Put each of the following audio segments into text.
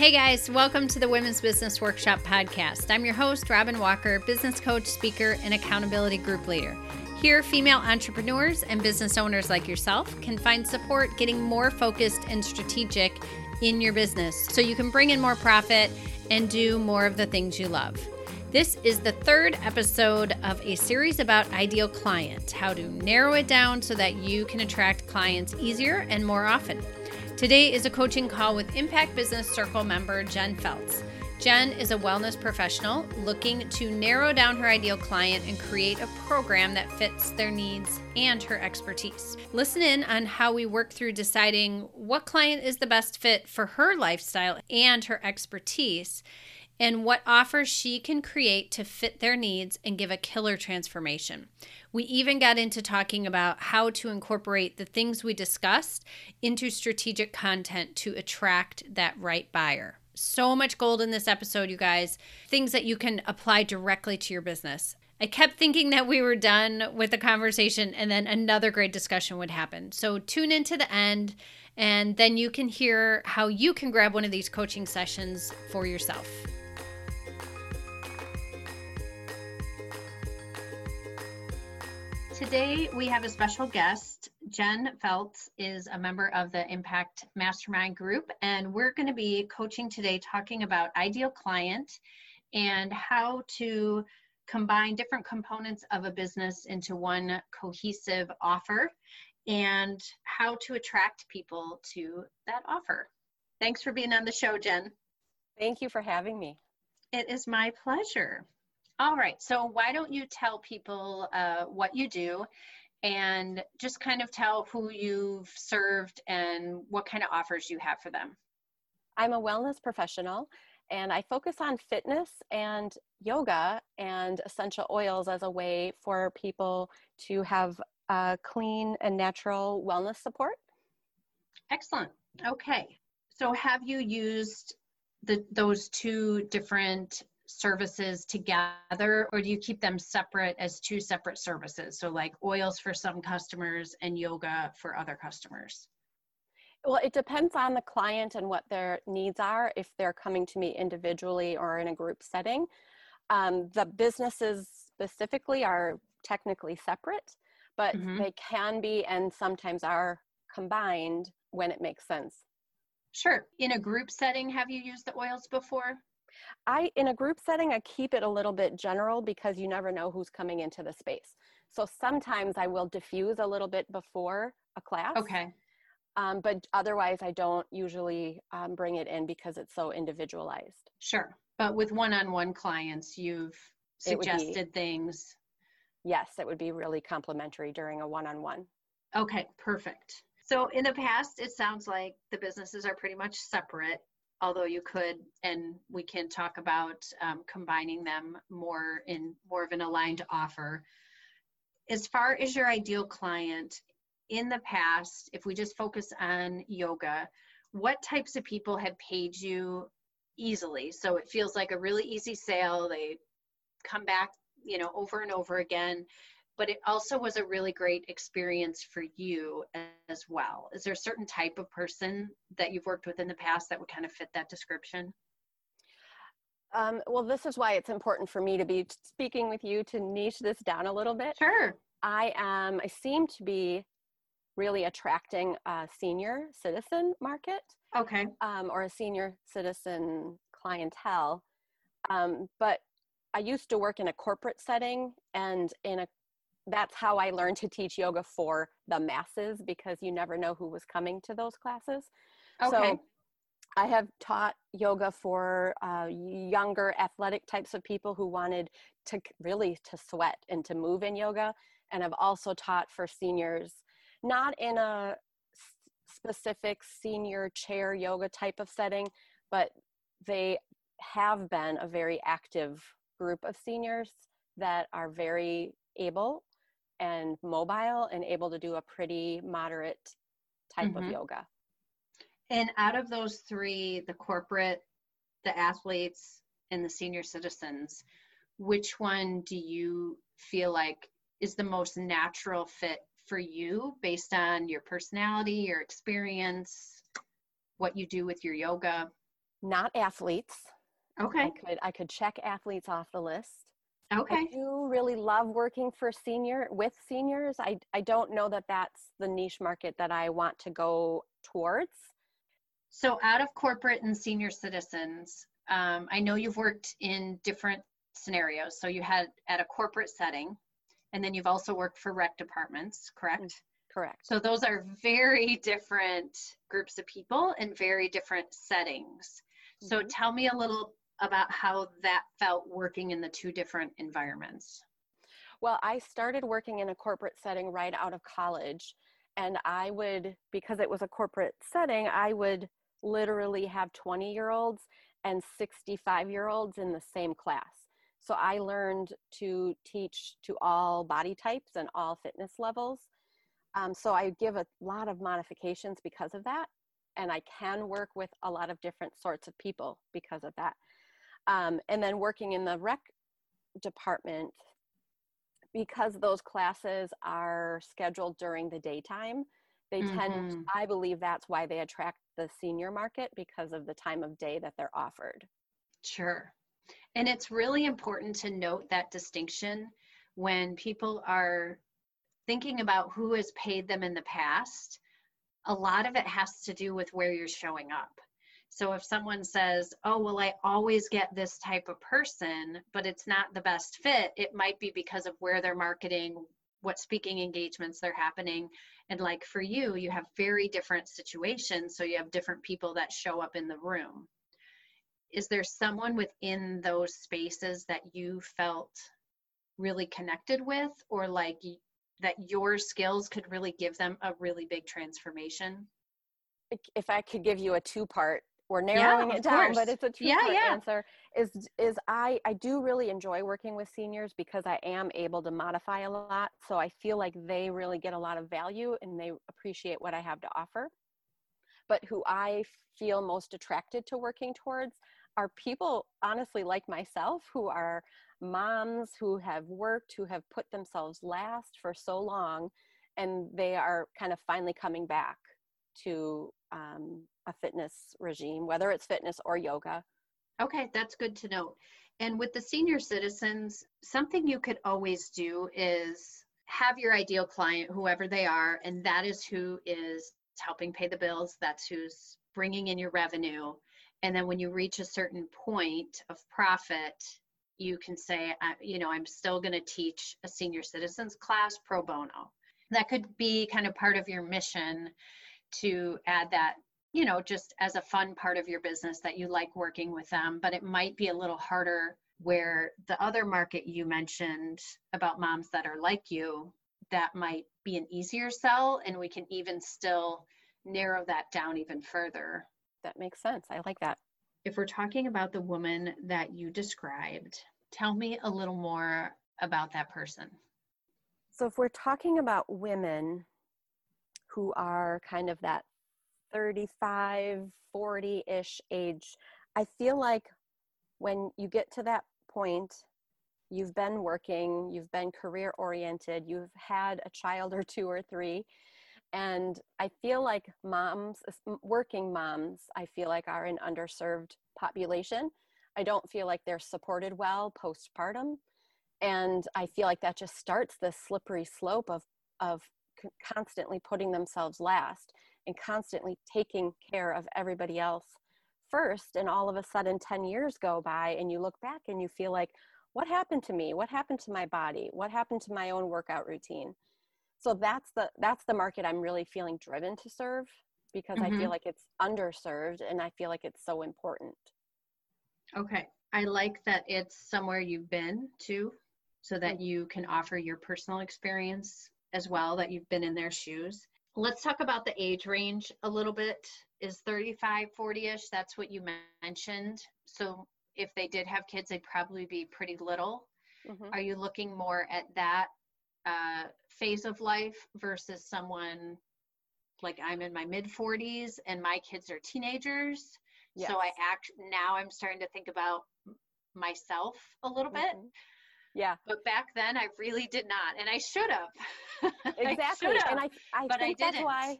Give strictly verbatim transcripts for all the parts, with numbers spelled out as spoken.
Hey guys, welcome to the Women's Business Workshop podcast. I'm your host, Robin Walker, business coach, speaker, and accountability group leader. Here, female entrepreneurs and business owners like yourself can find support getting more focused and strategic in your business so you can bring in more profit and do more of the things you love. This is the third episode of a series about ideal clients, how to narrow it down so that you can attract clients easier and more often. Today is a coaching call with Impact Business Circle member Jen Feltz. Jen is a wellness professional looking to narrow down her ideal client and create a program that fits their needs and her expertise. Listen in on how we work through deciding what client is the best fit for her lifestyle and her expertise, and what offers she can create to fit their needs and give a killer transformation. We even got into talking about how to incorporate the things we discussed into strategic content to attract that right buyer. So much gold in this episode, you guys. Things that you can apply directly to your business. I kept thinking that we were done with the conversation and then another great discussion would happen. So tune in to the end and then you can hear how you can grab one of these coaching sessions for yourself. Today, we have a special guest. Jen Feltz is a member of the Impact Mastermind Group, and we're going to be coaching today talking about ideal client and how to combine different components of a business into one cohesive offer and how to attract people to that offer. Thanks for being on the show, Jen. Thank you for having me. It is my pleasure. All right, so why don't you tell people uh, what you do and just kind of tell who you've served and what kind of offers you have for them. I'm a wellness professional and I focus on fitness and yoga and essential oils as a way for people to have uh, clean and natural wellness support. Excellent. Okay. So have you used the, those two different services together, or do you keep them separate as two separate services? So like oils for some customers and yoga for other customers? Well, it depends on the client and what their needs are, if they're coming to me individually or in a group setting. Um, the businesses specifically are technically separate, but mm-hmm. they can be and sometimes are combined when it makes sense. Sure. In a group setting, have you used the oils before? I, in a group setting, I keep it a little bit general because you never know who's coming into the space. So sometimes I will diffuse a little bit before a class. Okay. Um, but otherwise I don't usually um, bring it in because it's so individualized. Sure. But with one-on-one clients, you've suggested things. Yes, it would be really complimentary during a one-on-one. Okay, perfect. So in the past, it sounds like the businesses are pretty much separate, although you could, and we can talk about um, combining them more in more of an aligned offer. As far as your ideal client, in the past, if we just focus on yoga, what types of people have paid you easily? So it feels like a really easy sale. They come back, you know, over and over again, but it also was a really great experience for you as well. Is there a certain type of person that you've worked with in the past that would kind of fit that description? Um, well, this is why it's important for me to be speaking with you to niche this down a little bit. Sure. I am, I seem to be really attracting a senior citizen market. Okay. Um, or a senior citizen clientele. Um, but I used to work in a corporate setting and in a that's how I learned to teach yoga for the masses, because you never know who was coming to those classes. Okay. So I have taught yoga for uh, younger athletic types of people who wanted to really to sweat and to move in yoga. And I've also taught for seniors, not in a specific senior chair yoga type of setting, but they have been a very active group of seniors that are very able and mobile and able to do a pretty moderate type mm-hmm. of yoga. And out of those three, the corporate, the athletes, and the senior citizens, which one do you feel like is the most natural fit for you based on your personality, your experience, what you do with your yoga? not athletes. Okay. I could, I could check athletes off the list. Okay. I do really love working for senior with seniors. I, I don't know that that's the niche market that I want to go towards. So out of corporate and senior citizens, um, I know you've worked in different scenarios. So you had at a corporate setting, and then you've also worked for rec departments, correct? Mm, correct. So those are very different groups of people and very different settings. Mm-hmm. So tell me a little about how that felt working in the two different environments. Well, I started working in a corporate setting right out of college. And I would, because it was a corporate setting, I would literally have twenty-year-olds and sixty-five-year-olds in the same class. So I learned to teach to all body types and all fitness levels. Um, so I give a lot of modifications because of that. And I can work with a lot of different sorts of people because of that. Um, and then working in the rec department, because those classes are scheduled during the daytime, they mm-hmm. tend, I believe that's why they attract the senior market, because of the time of day that they're offered. Sure. And it's really important to note that distinction when people are thinking about who has paid them in the past. A lot of it has to do with where you're showing up. So if someone says, oh, well, I always get this type of person, but it's not the best fit, it might be because of where they're marketing, what speaking engagements they're happening. And like for you, you have very different situations. So you have different people that show up in the room. Is there someone within those spaces that you felt really connected with, or like that your skills could really give them a really big transformation? If I could give you a two-part, we're narrowing yeah, it down, course. But it's a two-part yeah, yeah. answer, is is I, I do really enjoy working with seniors because I am able to modify a lot. So I feel like they really get a lot of value and they appreciate what I have to offer. But who I feel most attracted to working towards are people, honestly, like myself, who are moms, who have worked, who have put themselves last for so long, and they are kind of finally coming back to um, a fitness regime, whether it's fitness or yoga. Okay, that's good to know. And with the senior citizens, something you could always do is have your ideal client, whoever they are, and that is who is helping pay the bills, that's who's bringing in your revenue. And then when you reach a certain point of profit, you can say, I, you know, I'm still going to teach a senior citizens class pro bono. That could be kind of part of your mission, to add that, you know, just as a fun part of your business that you like working with them, but it might be a little harder where the other market you mentioned about moms that are like you, that might be an easier sell, and we can even still narrow that down even further. That makes sense. I like that. If we're talking about the woman that you described, tell me a little more about that person. So if we're talking about women who are kind of that thirty-five, forty-ish age, I feel like when you get to that point, you've been working, you've been career-oriented, you've had a child or two or three, and I feel like moms, working moms, I feel like are an underserved population. I don't feel like they're supported well postpartum, and I feel like that just starts this slippery slope of of constantly putting themselves last and constantly taking care of everybody else first. And all of a sudden ten years go by and you look back and you feel like, what happened to me? What happened to my body? What happened to my own workout routine? So that's the, that's the market I'm really feeling driven to serve, because mm-hmm. I feel like it's underserved and I feel like it's so important. Okay. I like that it's somewhere you've been to, so that mm-hmm. you can offer your personal experience as well, that you've been in their shoes. Let's talk about the age range a little bit. Is thirty-five, forty-ish, that's what you mentioned. So if they did have kids, they'd probably be pretty little. Mm-hmm. Are you looking more at that uh, phase of life versus someone like I'm in my mid forties and my kids are teenagers? Yes. So I act now I'm starting to think about myself a little mm-hmm. bit. Yeah. But back then I really did not. And I should have. Exactly. I and I, I think I that's why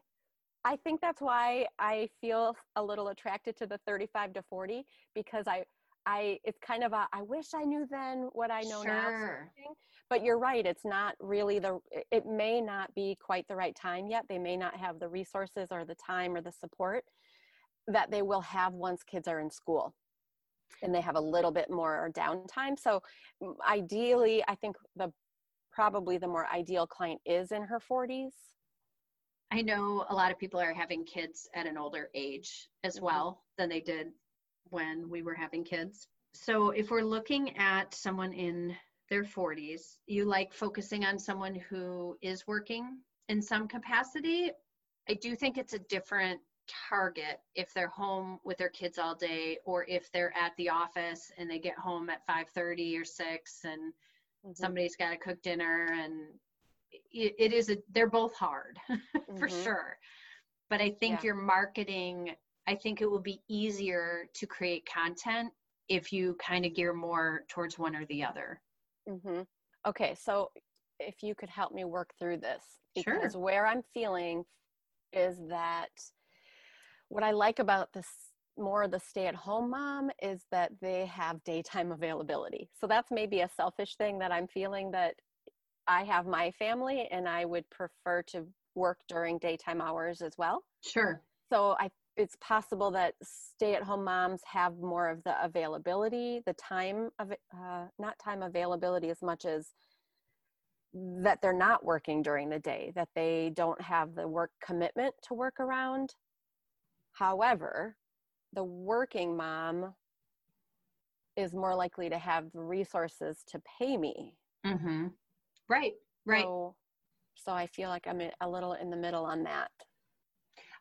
I think that's why I feel a little attracted to the thirty-five to forty, because I, I, it's kind of a, I wish I knew then what I know now. Sure. Sort of, but you're right. It's not really the, it may not be quite the right time yet. They may not have the resources or the time or the support that they will have once kids are in school and they have a little bit more downtime. So ideally, I think the, probably the more ideal client is in her forties. I know a lot of people are having kids at an older age as well than they did when we were having kids. So if we're looking at someone in their forties, you like focusing on someone who is working in some capacity. I do think it's a different target if they're home with their kids all day, or if they're at the office and they get home at five thirty or six and mm-hmm. somebody's got to cook dinner, and it is a, they're both hard for mm-hmm. sure. But I think yeah. your marketing, I think it will be easier to create content if you kind of gear more towards one or the other. Mm-hmm. Okay. So if you could help me work through this, because sure. where I'm feeling is that what I like about this more the stay-at-home mom is that they have daytime availability. So that's maybe a selfish thing that I'm feeling, that I have my family and I would prefer to work during daytime hours as well. Sure. So I, it's possible that stay-at-home moms have more of the availability, the time of uh, not time availability as much as that they're not working during the day, that they don't have the work commitment to work around. However, the working mom is more likely to have the resources to pay me. Mm-hmm. Right, right. So, so I feel like I'm a little in the middle on that.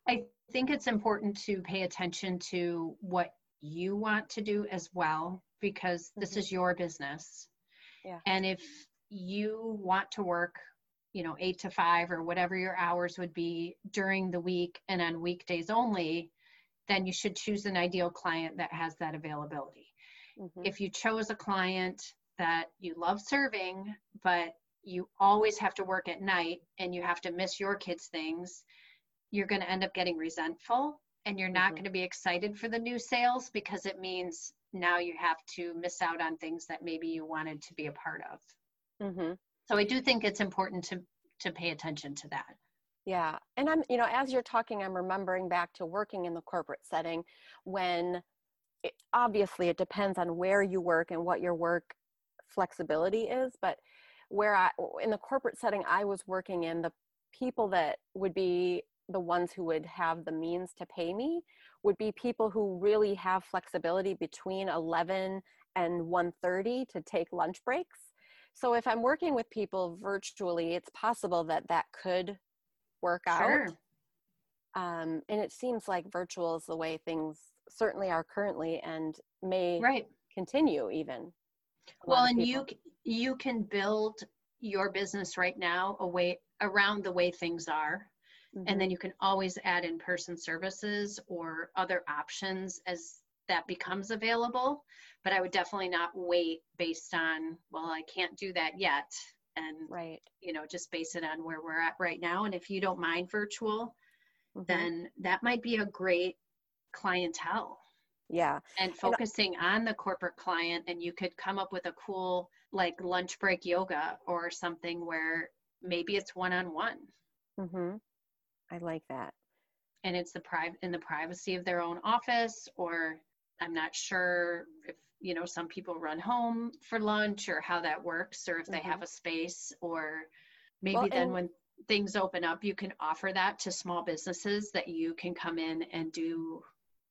I think it's important to pay attention to what you want to do as well, because mm-hmm. this is your business. Yeah. And if you want to work, you know, eight to five or whatever your hours would be during the week and on weekdays only, then you should choose an ideal client that has that availability. Mm-hmm. If you chose a client that you love serving, but you always have to work at night and you have to miss your kids' things, you're going to end up getting resentful, and you're not mm-hmm. going to be excited for the new sales, because it means now you have to miss out on things that maybe you wanted to be a part of. Mm-hmm. So I do think it's important to, to pay attention to that. Yeah. And I'm, you know, as you're talking, I'm remembering back to working in the corporate setting when it, obviously it depends on where you work and what your work flexibility is, but where I, in the corporate setting I was working in, the people that would be the ones who would have the means to pay me would be people who really have flexibility between eleven and one thirty to take lunch breaks. So if I'm working with people virtually, it's possible that that could work sure. out. Um, and it seems like virtual is the way things certainly are currently, and may right. continue even. Well, and you you can build your business right now away, around the way things are. Mm-hmm. And then you can always add in-person services or other options as that becomes available. But I would definitely not wait based on, well, I can't do that yet. And, right. you know, just base it on where we're at right now. And if you don't mind virtual, mm-hmm. then that might be a great clientele. Yeah. And focusing and, on the corporate client, and you could come up with a cool like lunch break yoga or something where maybe it's one-on-one. Mm-hmm. I like that. And it's the pri- in the privacy of their own office, or I'm not sure if, you know, some people run home for lunch or how that works, or if mm-hmm. they have a space, or maybe well, then and- when things open up, you can offer that to small businesses that you can come in and do.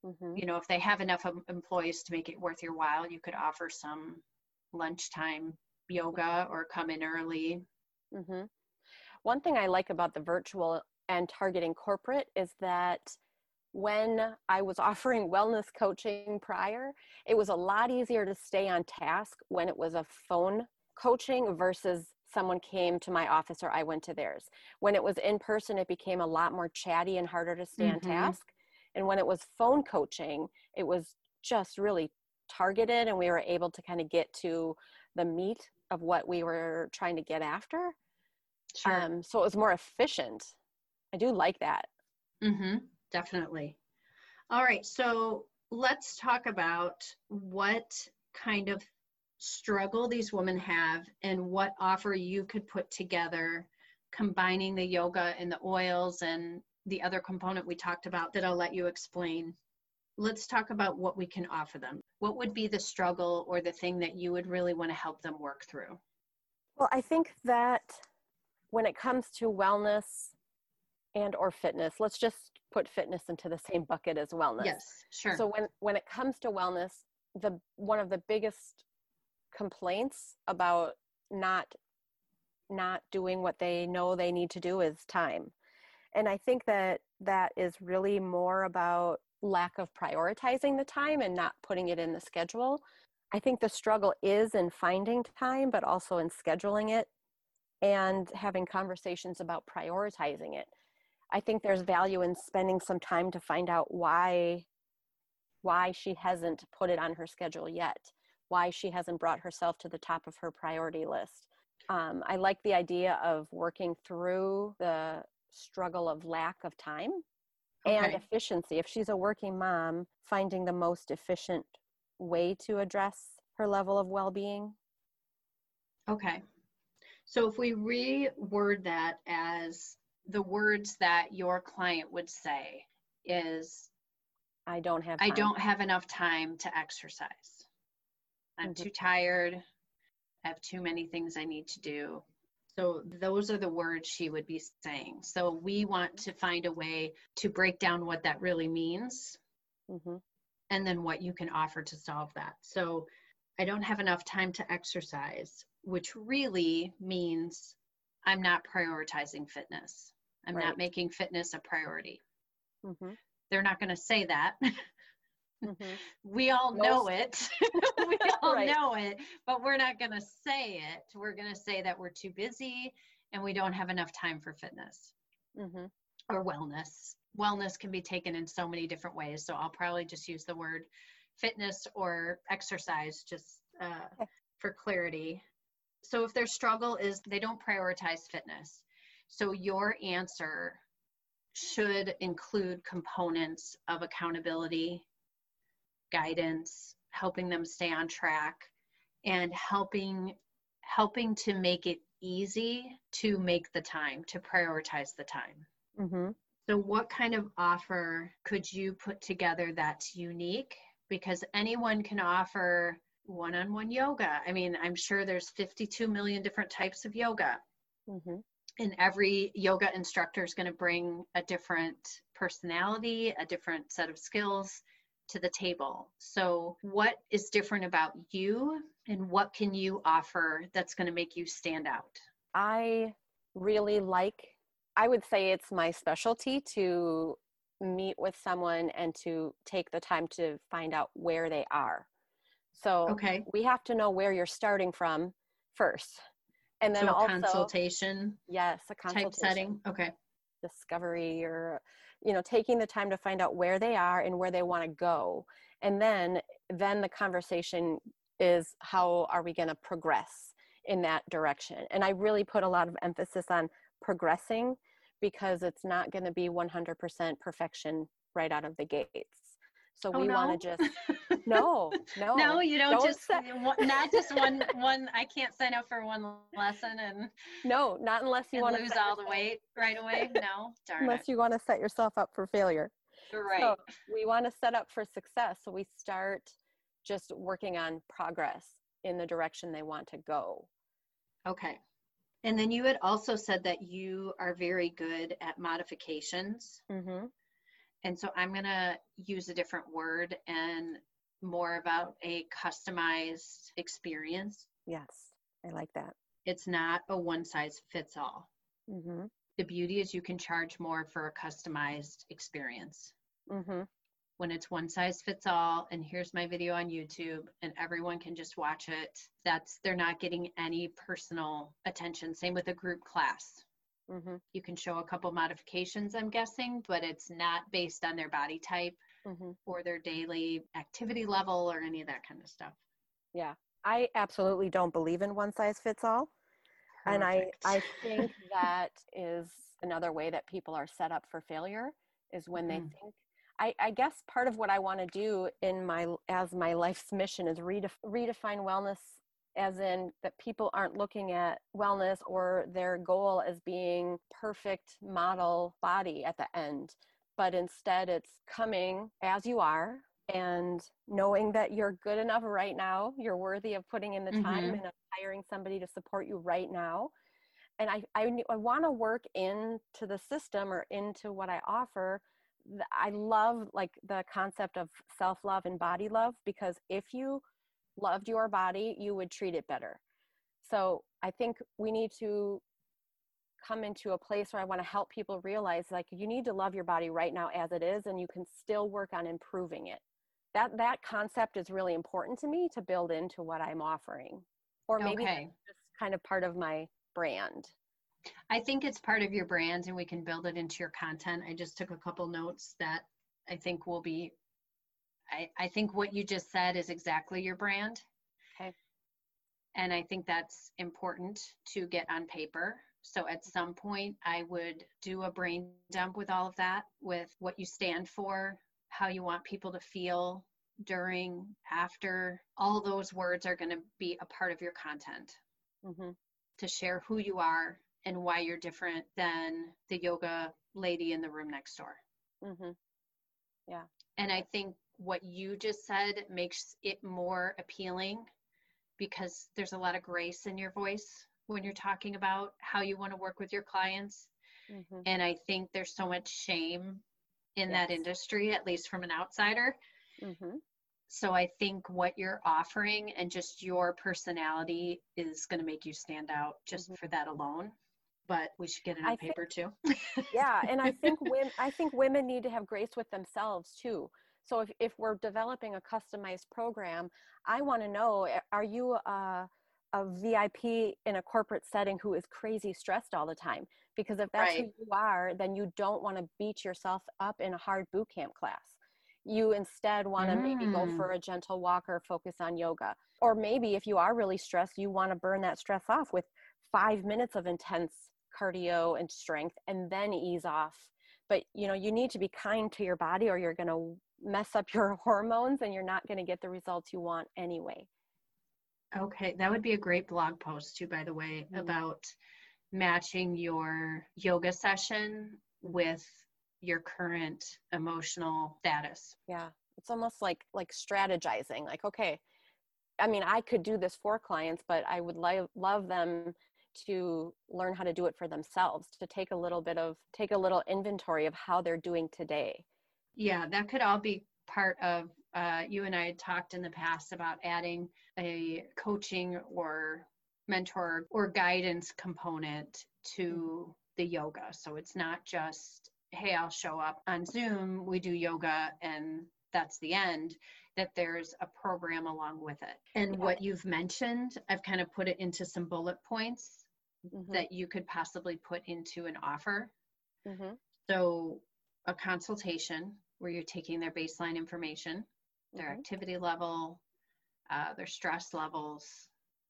Mm-hmm. You know, if they have enough employees to make it worth your while, you could offer some lunchtime yoga or come in early. Mm-hmm. One thing I like about the virtual and targeting corporate is that when I was offering wellness coaching prior, it was a lot easier to stay on task when it was a phone coaching versus someone came to my office or I went to theirs. When it was in person, it became a lot more chatty and harder to stay mm-hmm. on task. And when it was phone coaching, it was just really targeted, and we were able to kind of get to the meat of what we were trying to get after. Sure. Um, so it was more efficient. I do like that. Mm-hmm, definitely. All right, so let's talk about what kind of struggle these women have and what offer you could put together, combining the yoga and the oils and the other component we talked about that I'll let you explain. Let's talk about what we can offer them. What would be the struggle or the thing that you would really want to help them work through? Well, I think that when it comes to wellness and or fitness, let's just put fitness into the same bucket as wellness. Yes, sure. So when, when it comes to wellness, the one of the biggest complaints about not not doing what they know they need to do is time. And I think that that is really more about lack of prioritizing the time and not putting it in the schedule. I think the struggle is in finding time, but also in scheduling it and having conversations about prioritizing it. I think there's value in spending some time to find out why, why she hasn't put it on her schedule yet, why she hasn't brought herself to the top of her priority list. Um, I like the idea of working through the struggle of lack of time and okay. efficiency. If she's a working mom, finding the most efficient way to address her level of well-being. Okay. So if we reword that as the words that your client would say is, I don't have time. I don't have enough time to exercise. I'm mm-hmm. too tired. I have too many things I need to do. So those are the words she would be saying. So we want to find a way to break down what that really means mm-hmm. and then what you can offer to solve that. So I don't have enough time to exercise, which really means I'm not prioritizing fitness. I'm right. not making fitness a priority. Mm-hmm. They're not going to say that. Mm-hmm. We all Most. know it. we all right. know it, but we're not going to say it. We're going to say that we're too busy and we don't have enough time for fitness mm-hmm. or wellness. Wellness can be taken in so many different ways. So I'll probably just use the word fitness or exercise just uh, okay. for clarity. So if their struggle is they don't prioritize fitness, so your answer should include components of accountability, guidance, helping them stay on track, and helping helping to make it easy to make the time, to prioritize the time. Mm-hmm. So what kind of offer could you put together that's unique? Because anyone can offer one-on-one yoga. I mean, I'm sure there's fifty-two million different types of yoga. Mm-hmm. And every yoga instructor is going to bring a different personality, a different set of skills to the table. So what is different about you and what can you offer that's going to make you stand out? I really like, I would say it's my specialty to meet with someone and to take the time to find out where they are. So okay. we have to know where you're starting from first. And then so a also consultation. Yes, a consultation. Type setting. Okay. Discovery or, you know, taking the time to find out where they are and where they want to go. And then, then the conversation is how are we going to progress in that direction? And I really put a lot of emphasis on progressing because it's not going to be one hundred percent perfection right out of the gates. So oh, we no? want to just, no, no. No, you don't, don't just, set. not just one, one, I can't sign up for one lesson and. No, not unless you want to lose all yourself. the weight right away. No, darn Unless it. you want to set yourself up for failure. Right. So we want to set up for success. So we start just working on progress in the direction they want to go. Okay. And then you had also said that you are very good at modifications. Mm-hmm. And so I'm going to use a different word and more about a customized experience. Yes, I like that. It's not a one size fits all. Mm-hmm. The beauty is you can charge more for a customized experience. Mm-hmm. When it's one size fits all, and here's my video on YouTube, and everyone can just watch it, that's they're not getting any personal attention. Same with a group class. Mm-hmm. You can show a couple modifications, I'm guessing, but it's not based on their body type mm-hmm. or their daily activity level or any of that kind of stuff. Yeah, I absolutely don't believe in one size fits all. Perfect. And I, I think that is another way that people are set up for failure is when mm-hmm. they think, I, I guess part of what I want to do in my, as my life's mission is redef- redefine wellness, as in that people aren't looking at wellness or their goal as being perfect model body at the end, but instead it's coming as you are and knowing that you're good enough right now, you're worthy of putting in the mm-hmm. time and of hiring somebody to support you right now. And I, I, I want to work into the system or into what I offer. I love like the concept of self-love and body love, because if you loved your body, you would treat it better. So I think we need to come into a place where I want to help people realize, like, you need to love your body right now as it is, and you can still work on improving it. That that concept is really important to me to build into what I'm offering. Or maybe okay. that's just kind of part of my brand. I think it's part of your brand, and we can build it into your content. I just took a couple notes that I think will be, I, I think what you just said is exactly your brand. Okay. And I think that's important to get on paper. So at some point I would do a brain dump with all of that, with what you stand for, how you want people to feel during, after. All those words are going to be a part of your content mm-hmm. to share who you are and why you're different than the yoga lady in the room next door. Mm-hmm. Yeah. And I think what you just said makes it more appealing, because there's a lot of grace in your voice when you're talking about how you want to work with your clients. Mm-hmm. And I think there's so much shame in yes. that industry, at least from an outsider. Mm-hmm. So I think what you're offering and just your personality is going to make you stand out just mm-hmm. for that alone. But we should get it on I paper think, too. Yeah. And I think women, I think women need to have grace with themselves too. So if, if we're developing a customized program, I want to know, are you a, a V I P in a corporate setting who is crazy stressed all the time? Because if that's right. who you are, then you don't want to beat yourself up in a hard boot camp class. You instead want to mm. maybe go for a gentle walk or focus on yoga. Or maybe if you are really stressed, you want to burn that stress off with five minutes of intense cardio and strength, and then ease off. But, you know, you need to be kind to your body, or you're going to mess up your hormones and you're not going to get the results you want anyway. Okay. That would be a great blog post too, by the way, mm-hmm. about matching your yoga session with your current emotional status. Yeah. It's almost like, like strategizing, like, okay, I mean, I could do this for clients, but I would li- love them to learn how to do it for themselves, to take a little bit of, take a little inventory of how they're doing today. Yeah, that could all be part of, uh, you and I had talked in the past about adding a coaching or mentor or guidance component to the yoga. So it's not just, hey, I'll show up on Zoom, we do yoga, and that's the end, that there's a program along with it. And yeah. what you've mentioned, I've kind of put it into some bullet points mm-hmm. that you could possibly put into an offer. Mm-hmm. So a consultation, where you're taking their baseline information, their mm-hmm. activity level, uh, their stress levels,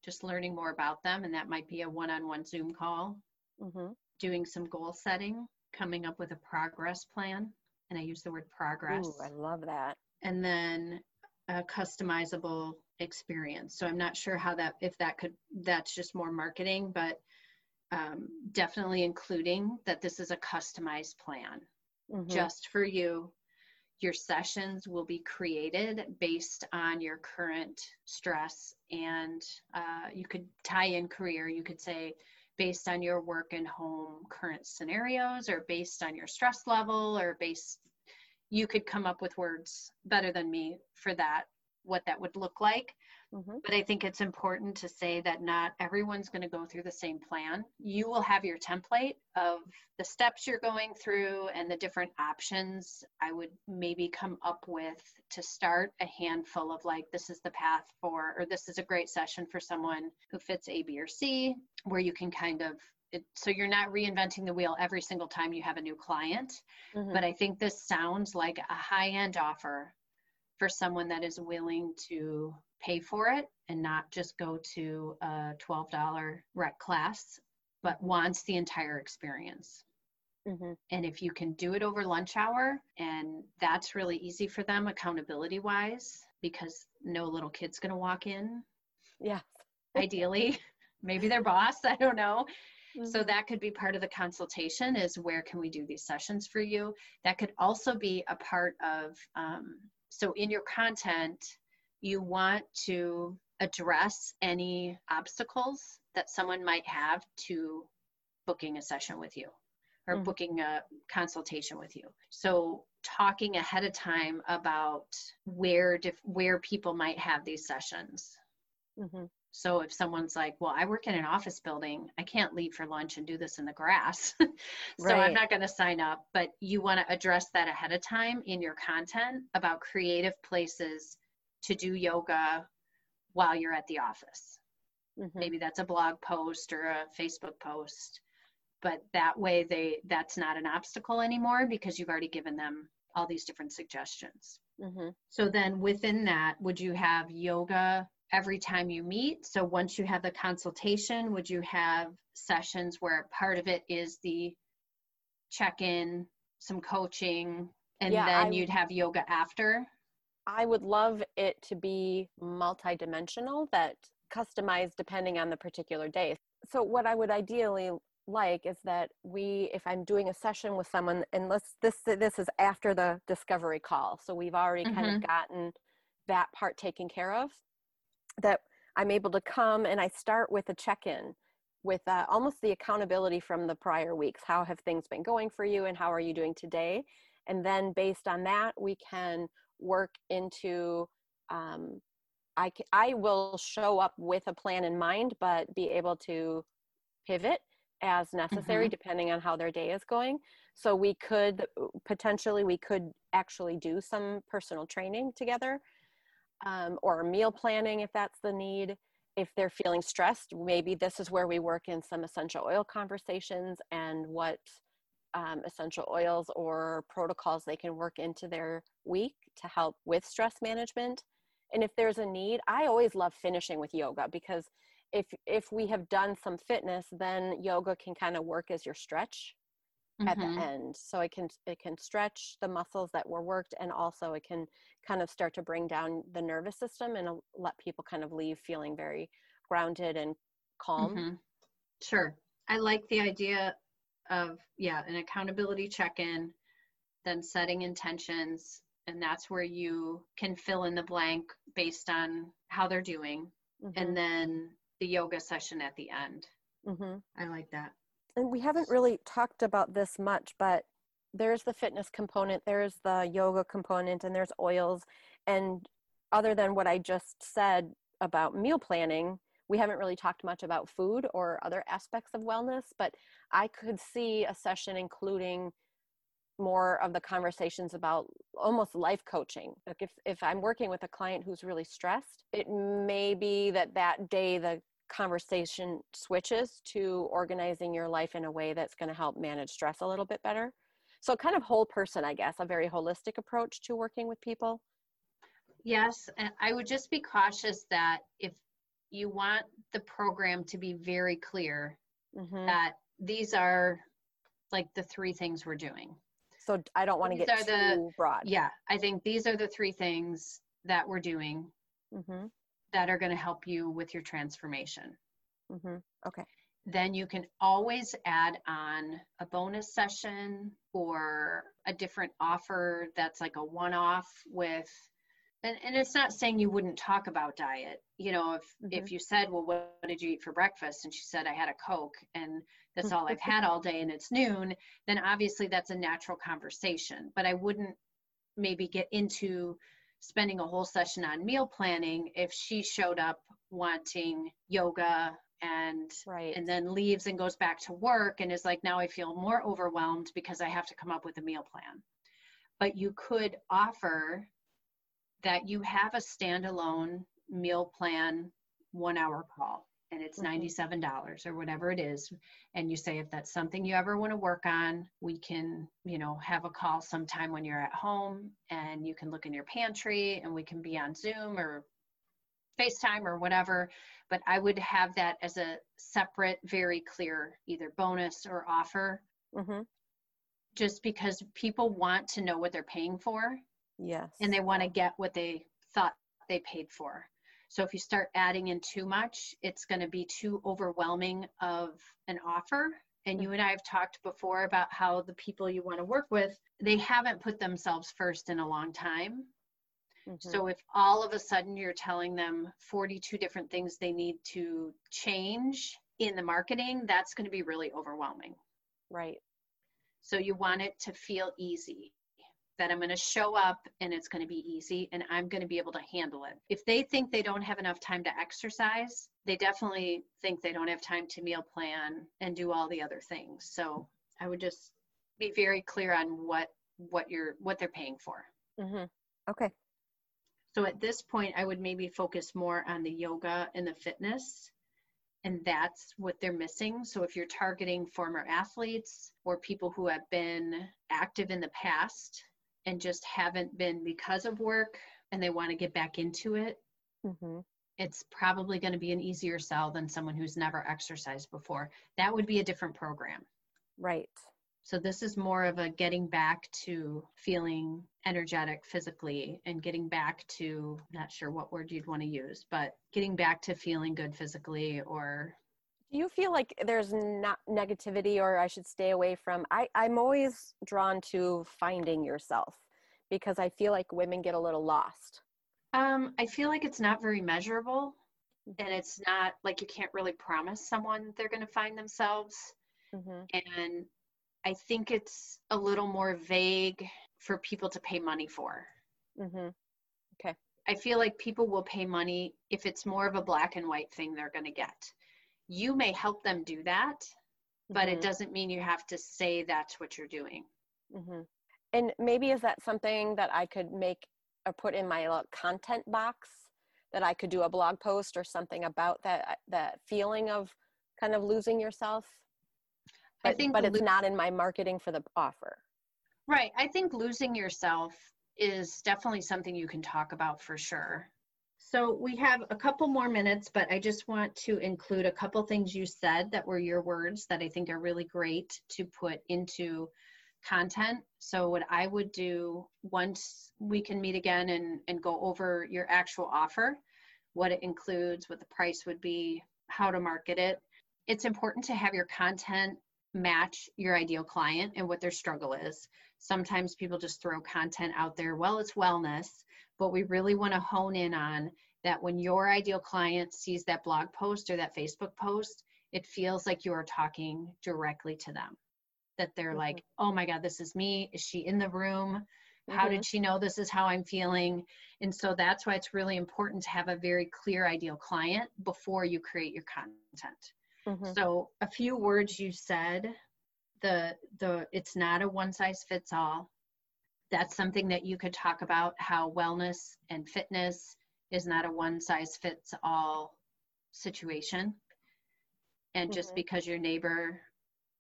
just learning more about them. And that might be a one-on-one Zoom call, mm-hmm. doing some goal setting, coming up with a progress plan. And I use the word progress. Ooh, I love that. And then a customizable experience. So I'm not sure how that, if that could, that's just more marketing, but um, definitely including that this is a customized plan mm-hmm. just for you. Your sessions will be created based on your current stress, and uh, you could tie in career. You could say based on your work and home current scenarios, or based on your stress level, or based, you could come up with words better than me for that, what that would look like. Mm-hmm. But I think it's important to say that not everyone's going to go through the same plan. You will have your template of the steps you're going through and the different options. I would maybe come up with, to start, a handful of like, this is the path for, or this is a great session for someone who fits A, B, or C, where you can kind of, it, so you're not reinventing the wheel every single time you have a new client. Mm-hmm. But I think this sounds like a high-end offer for someone that is willing to pay for it and not just go to a twelve dollars rec class, but wants the entire experience. Mm-hmm. And if you can do it over lunch hour, and that's really easy for them accountability wise, because no little kid's going to walk in. Yeah. Ideally, maybe their boss, I don't know. Mm-hmm. So that could be part of the consultation, is where can we do these sessions for you? That could also be a part of, um, so in your content, you want to address any obstacles that someone might have to booking a session with you or mm-hmm. booking a consultation with you. So talking ahead of time about where dif- where people might have these sessions. Mm-hmm. So if someone's like, well, I work in an office building, I can't leave for lunch and do this in the grass. so right. I'm not going to sign up. But you want to address that ahead of time in your content about creative places to do yoga while you're at the office. Mm-hmm. Maybe that's a blog post or a Facebook post. But that way they that's not an obstacle anymore, because you've already given them all these different suggestions. Mm-hmm. So then within that, would you have yoga every time you meet? So once you have the consultation, would you have sessions where part of it is the check-in, some coaching, and yeah, then I, you'd have yoga after? I would love it to be multidimensional, that customized depending on the particular day. So what I would ideally like is that we, if I'm doing a session with someone, and let's, this, this is after the discovery call. So we've already mm-hmm. kind of gotten that part taken care of, that I'm able to come and I start with a check-in with uh, almost the accountability from the prior weeks. How have things been going for you and how are you doing today? And then based on that, we can work into, um, I, I will show up with a plan in mind, but be able to pivot as necessary, mm-hmm. depending on how their day is going. So we could potentially, we could actually do some personal training together, um, or meal planning if that's the need. If they're feeling stressed, maybe this is where we work in some essential oil conversations and what um, essential oils or protocols they can work into their week to help with stress management. And if there's a need, I always love finishing with yoga, because If if we have done some fitness, then yoga can kind of work as your stretch mm-hmm. at the end. So it can it can stretch the muscles that were worked, and also it can kind of start to bring down the nervous system and let people kind of leave feeling very grounded and calm. Mm-hmm. Sure. I like the idea of, yeah, an accountability check-in, then setting intentions, and that's where you can fill in the blank based on how they're doing. Mm-hmm. And then the yoga session at the end. Mm-hmm. I like that. And we haven't really talked about this much, but there's the fitness component, there's the yoga component, and there's oils. And other than what I just said about meal planning, we haven't really talked much about food or other aspects of wellness, but I could see a session including more of the conversations about almost life coaching. Like if, if I'm working with a client who's really stressed, it may be that that day the conversation switches to organizing your life in a way that's going to help manage stress a little bit better. So kind of whole person, I guess, a very holistic approach to working with people. Yes. And I would just be cautious that if you want the program to be very clear, mm-hmm. that these are like the three things we're doing. So I don't want to get too broad. Yeah, I think these are the three things that we're doing mm-hmm. that are going to help you with your transformation. Mm-hmm. Okay. Then you can always add on a bonus session or a different offer that's like a one-off with, and, and it's not saying you wouldn't talk about diet. You know, if, mm-hmm. if you said, well, what did you eat for breakfast? And she said, I had a Coke and that's all I've had all day and it's noon, then obviously that's a natural conversation. But I wouldn't maybe get into spending a whole session on meal planning if she showed up wanting yoga and right. and then leaves and goes back to work and is like, now I feel more overwhelmed because I have to come up with a meal plan. But you could offer that you have a standalone meal plan one hour call, and it's ninety-seven dollars or whatever it is. And you say, if that's something you ever want to work on, we can, you know, have a call sometime when you're at home and you can look in your pantry and we can be on Zoom or FaceTime or whatever. But I would have that as a separate, very clear, either bonus or offer. Mm-hmm. just because people want to know what they're paying for. Yes. And they want to get what they thought they paid for. So if you start adding in too much, it's going to be too overwhelming of an offer. And you and I have talked before about how the people you want to work with, they haven't put themselves first in a long time. Mm-hmm. So if all of a sudden you're telling them forty-two different things they need to change in the marketing, that's going to be really overwhelming. Right. So you want it to feel easy, that I'm going to show up and it's going to be easy and I'm going to be able to handle it. If they think they don't have enough time to exercise, they definitely think they don't have time to meal plan and do all the other things. So I would just be very clear on what, what you're, what they're paying for. Mm-hmm. Okay. So at this point, I would maybe focus more on the yoga and the fitness, and that's what they're missing. So if you're targeting former athletes or people who have been active in the past and just haven't been because of work and they want to get back into it, mm-hmm. it's probably going to be an easier sell than someone who's never exercised before. That would be a different program. Right. So this is more of a getting back to feeling energetic physically and getting back to, I'm not sure what word you'd want to use, but getting back to feeling good physically. Or do you feel like there's not negativity, or I should stay away from, I, I'm always drawn to finding yourself because I feel like women get a little lost. Um, I feel like it's not very measurable, and it's not like you can't really promise someone they're going to find themselves. Mm-hmm. And I think it's a little more vague for people to pay money for. Mm-hmm. Okay. I feel like people will pay money if it's more of a black and white thing they're going to get. You may help them do that, but mm-hmm. it doesn't mean you have to say that's what you're doing. Mm-hmm. And maybe is that something that I could make or put in my little content box, that I could do a blog post or something about that, that feeling of kind of losing yourself? But, I think but it's lo- not in my marketing for the offer. Right. I think losing yourself is definitely something you can talk about for sure. So we have a couple more minutes, but I just want to include a couple things you said that were your words that I think are really great to put into content. So what I would do once we can meet again and, and go over your actual offer, what it includes, what the price would be, how to market it. It's important to have your content match your ideal client and what their struggle is. Sometimes people just throw content out there, well, it's wellness, but we really want to hone in on that when your ideal client sees that blog post or that Facebook post, it feels like you are talking directly to them, that they're mm-hmm. like, oh my God, this is me. Is she in the room? How mm-hmm. did she know this is how I'm feeling? And so that's why it's really important to have a very clear ideal client before you create your content. Mm-hmm. So a few words you said, the, the, it's not a one size fits all. That's something that you could talk about, how wellness and fitness is not a one size fits all situation. And mm-hmm. just because your neighbor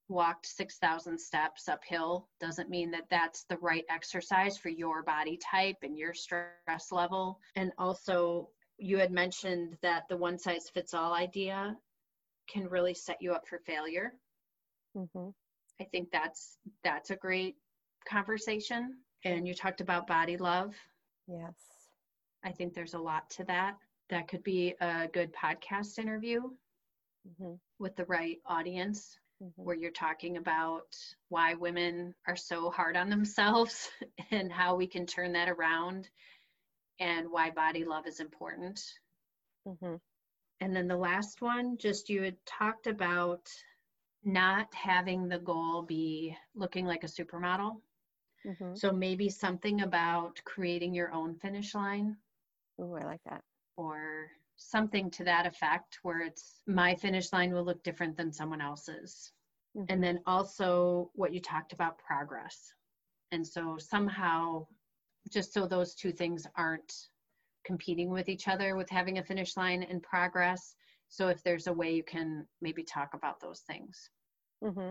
walked six thousand steps uphill doesn't mean that that's the right exercise for your body type and your stress level. And also you had mentioned that the one size fits all idea can really set you up for failure. Mm-hmm. I think that's that's a great conversation. And you talked about body love. Yes. I think there's a lot to that. That could be a good podcast interview mm-hmm. with the right audience mm-hmm. where you're talking about why women are so hard on themselves and how we can turn that around and why body love is important. Mm-hmm. And then the last one, just you had talked about not having the goal be looking like a supermodel. Mm-hmm. So maybe something about creating your own finish line. Ooh, I like that. Or something to that effect where it's my finish line will look different than someone else's. Mm-hmm. And then also what you talked about, progress. And so somehow, just so those two things aren't competing with each other with having a finish line and progress. So if there's a way you can maybe talk about those things. Mm-hmm.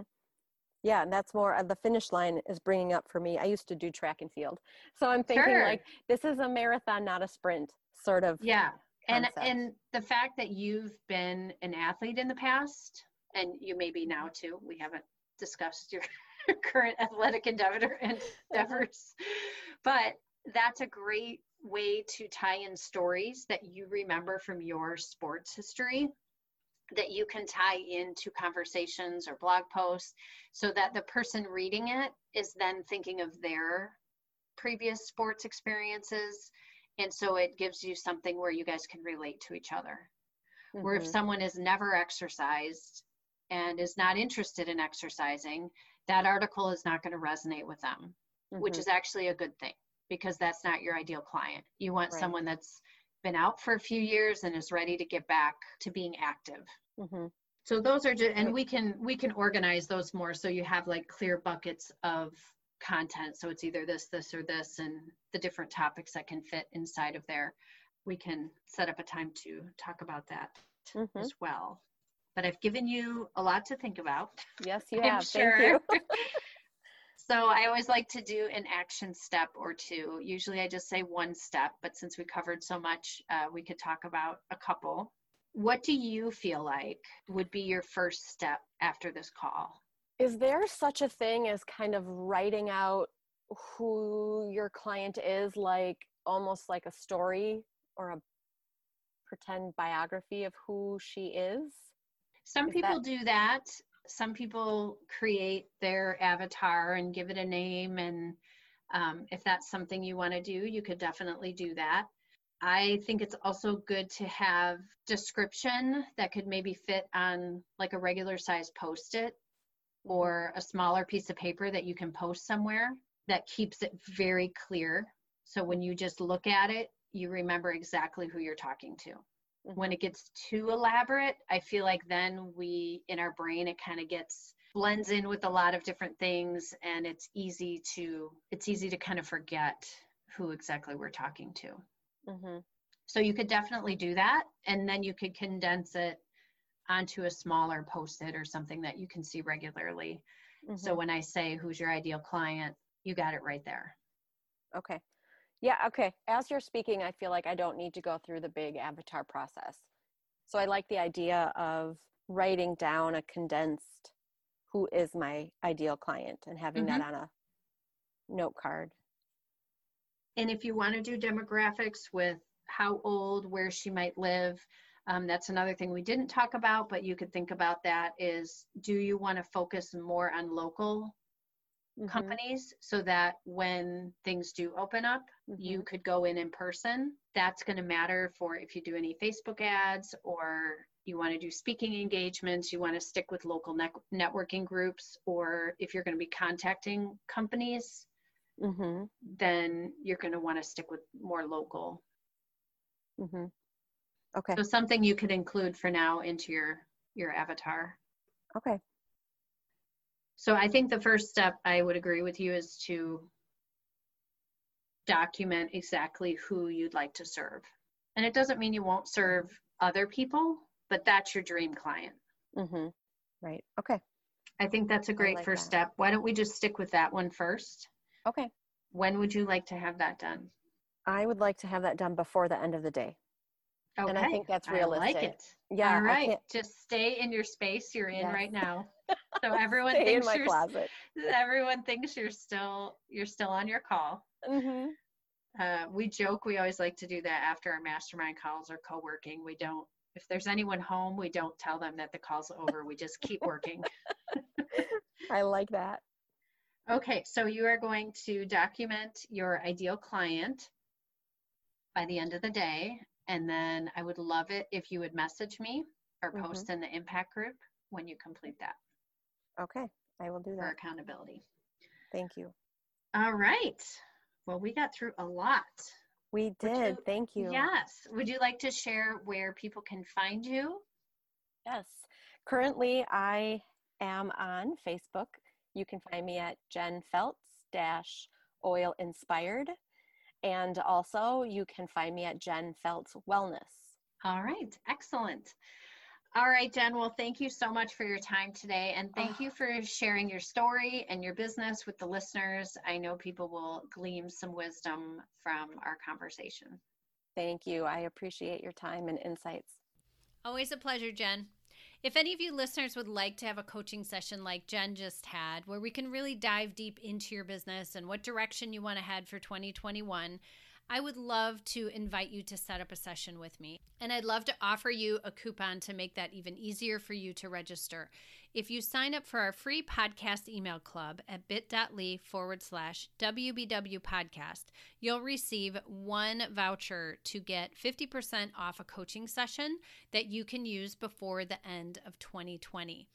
Yeah. And that's more of the finish line is bringing up for me. I used to do track and field. So I'm thinking sure. like, this is a marathon, not a sprint sort of. Yeah. Concept. And and the fact that you've been an athlete in the past, and you maybe now too, we haven't discussed your current athletic endeavor endeavors. But that's a great way to tie in stories that you remember from your sports history that you can tie into conversations or blog posts so that the person reading it is then thinking of their previous sports experiences. And so it gives you something where you guys can relate to each other. Mm-hmm. Where if someone has never exercised and is not interested in exercising, that article is not going to resonate with them, mm-hmm. which is actually a good thing because that's not your ideal client. You want right. someone that's been out for a few years and is ready to get back to being active. Mm-hmm. So those are just, and we can, we can organize those more. So you have like clear buckets of content. So it's either this, this, or this, and the different topics that can fit inside of there. We can set up a time to talk about that mm-hmm. as well. But I've given you a lot to think about. Yes, you have. I'm sure. Thank you. So I always like to do an action step or two. Usually I just say one step, but since we covered so much, uh, we could talk about a couple. What do you feel like would be your first step after this call? Is there such a thing as kind of writing out who your client is, like almost like a story or a pretend biography of who she is? Some is people that- do that. Some people create their avatar and give it a name. And um, if that's something you want to do, you could definitely do that. I think it's also good to have description that could maybe fit on like a regular size post-it or a smaller piece of paper that you can post somewhere that keeps it very clear. So when you just look at it, you remember exactly who you're talking to. When it gets too elaborate, I feel like then we, in our brain, it kind of gets, blends in with a lot of different things, and it's easy to, it's easy to kind of forget who exactly we're talking to. Mm-hmm. So you could definitely do that, and then you could condense it onto a smaller post-it or something that you can see regularly. Mm-hmm. So when I say, who's your ideal client, you got it right there. Okay. Yeah. Okay. As you're speaking, I feel like I don't need to go through the big avatar process. So I like the idea of writing down a condensed, who is my ideal client, and having mm-hmm. that on a note card. And if you want to do demographics with how old, where she might live, um, that's another thing we didn't talk about, but you could think about that is, do you want to focus more on local Mm-hmm. companies so that when things do open up, mm-hmm. you could go in in person. That's going to matter for if you do any Facebook ads or you want to do speaking engagements, you want to stick with local ne- networking groups, or if you're going to be contacting companies, mm-hmm. then you're going to want to stick with more local. Mm-hmm. Okay. So something you could include for now into your, your avatar. Okay. So I think the first step, I would agree with you, is to document exactly who you'd like to serve. And it doesn't mean you won't serve other people, but that's your dream client. Mm-hmm. Right. Okay. I think that's a great like first that. step. Why don't we just stick with that one first? Okay. When would you like to have that done? I would like to have that done before the end of the day. Okay. And I think that's realistic. I like it. Yeah. All right. Just stay in your space you're in yes. right now. So everyone thinks you're closet. everyone thinks you're still you're still on your call. Mm-hmm. Uh, we joke. We always like to do that after our mastermind calls or co-working. We don't. If there's anyone home, we don't tell them that the call's over. We just keep working. I like that. Okay, so you are going to document your ideal client by the end of the day. And then I would love it if you would message me or post mm-hmm. in the impact group when you complete that. Okay, I will do that. For accountability. Thank you. All right. Well, we got through a lot. We did. You, Thank you. Yes. Would you like to share where people can find you? Yes. Currently, I am on Facebook. You can find me at Jen Feltz Oil Inspired. And also, you can find me at Jen Feltz Wellness. All right. Excellent. All right, Jen. Well, thank you so much for your time today. And thank oh. you for sharing your story and your business with the listeners. I know people will glean some wisdom from our conversation. Thank you. I appreciate your time and insights. Always a pleasure, Jen. If any of you listeners would like to have a coaching session like Jen just had, where we can really dive deep into your business and what direction you want to head for twenty twenty-one, I would love to invite you to set up a session with me. And I'd love to offer you a coupon to make that even easier for you to register. If you sign up for our free podcast email club at bit.ly forward slash WBW podcast, you'll receive one voucher to get fifty percent off a coaching session that you can use before the end of twenty twenty.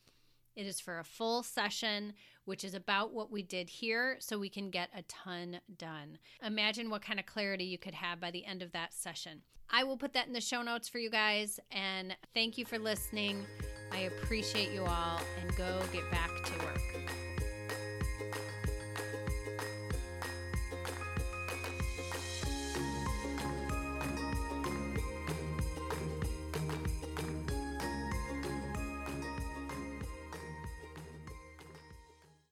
It is for a full session, which is about what we did here, so we can get a ton done. Imagine what kind of clarity you could have by the end of that session. I will put that in the show notes for you guys, and thank you for listening. I appreciate you all, and go get back to work.